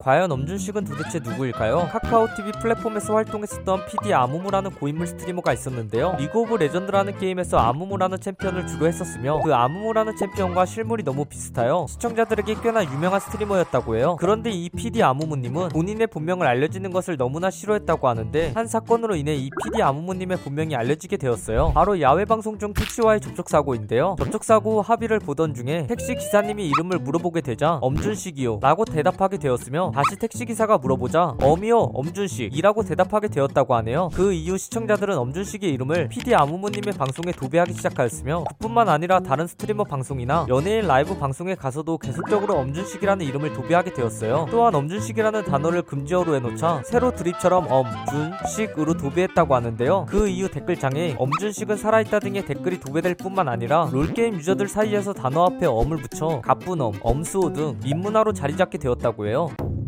과연 엄준식은 도대체 누구일까요? 카카오티비 플랫폼에서 활동했었던 PD 아무무라는 고인물 스트리머가 있었는데요. 리그 오브 레전드라는 게임에서 아무무라는 챔피언을 주로 했었으며 그 아무무라는 챔피언과 실물이 너무 비슷하여 시청자들에게 꽤나 유명한 스트리머였다고 해요. 그런데 이 PD 아무무님은 본인의 본명을 알려지는 것을 너무나 싫어했다고 하는데 한 사건으로 인해 이 PD 아무무님의 본명이 알려지게 되었어요. 바로 야외 방송 중 택시와의 접촉사고인데요. 접촉사고 후 합의를 보던 중에 택시 기사님이 이름을 물어보게 되자 엄준식이요 라고 대답하게 되었으며 다시 택시기사가 물어보자 엄이요 엄준식 이라고 대답하게 되었다고 하네요. 그 이후 시청자들은 엄준식의 이름을 PD 아무무님의 방송에 도배하기 시작하였으며 그뿐만 아니라 다른 스트리머 방송이나 연예인 라이브 방송에 가서도 계속적으로 엄준식이라는 이름을 도배하게 되었어요. 또한 엄준식이라는 단어를 금지어로 해놓자 새로 드립처럼 엄준식으로 도배했다고 하는데요. 그 이후 댓글창에 엄준식은 살아있다 등의 댓글이 도배될 뿐만 아니라 롤게임 유저들 사이에서 단어 앞에 엄을 붙여 가뿐엄, 엄수호 등 민문화로 자리잡게 되었다고 해요.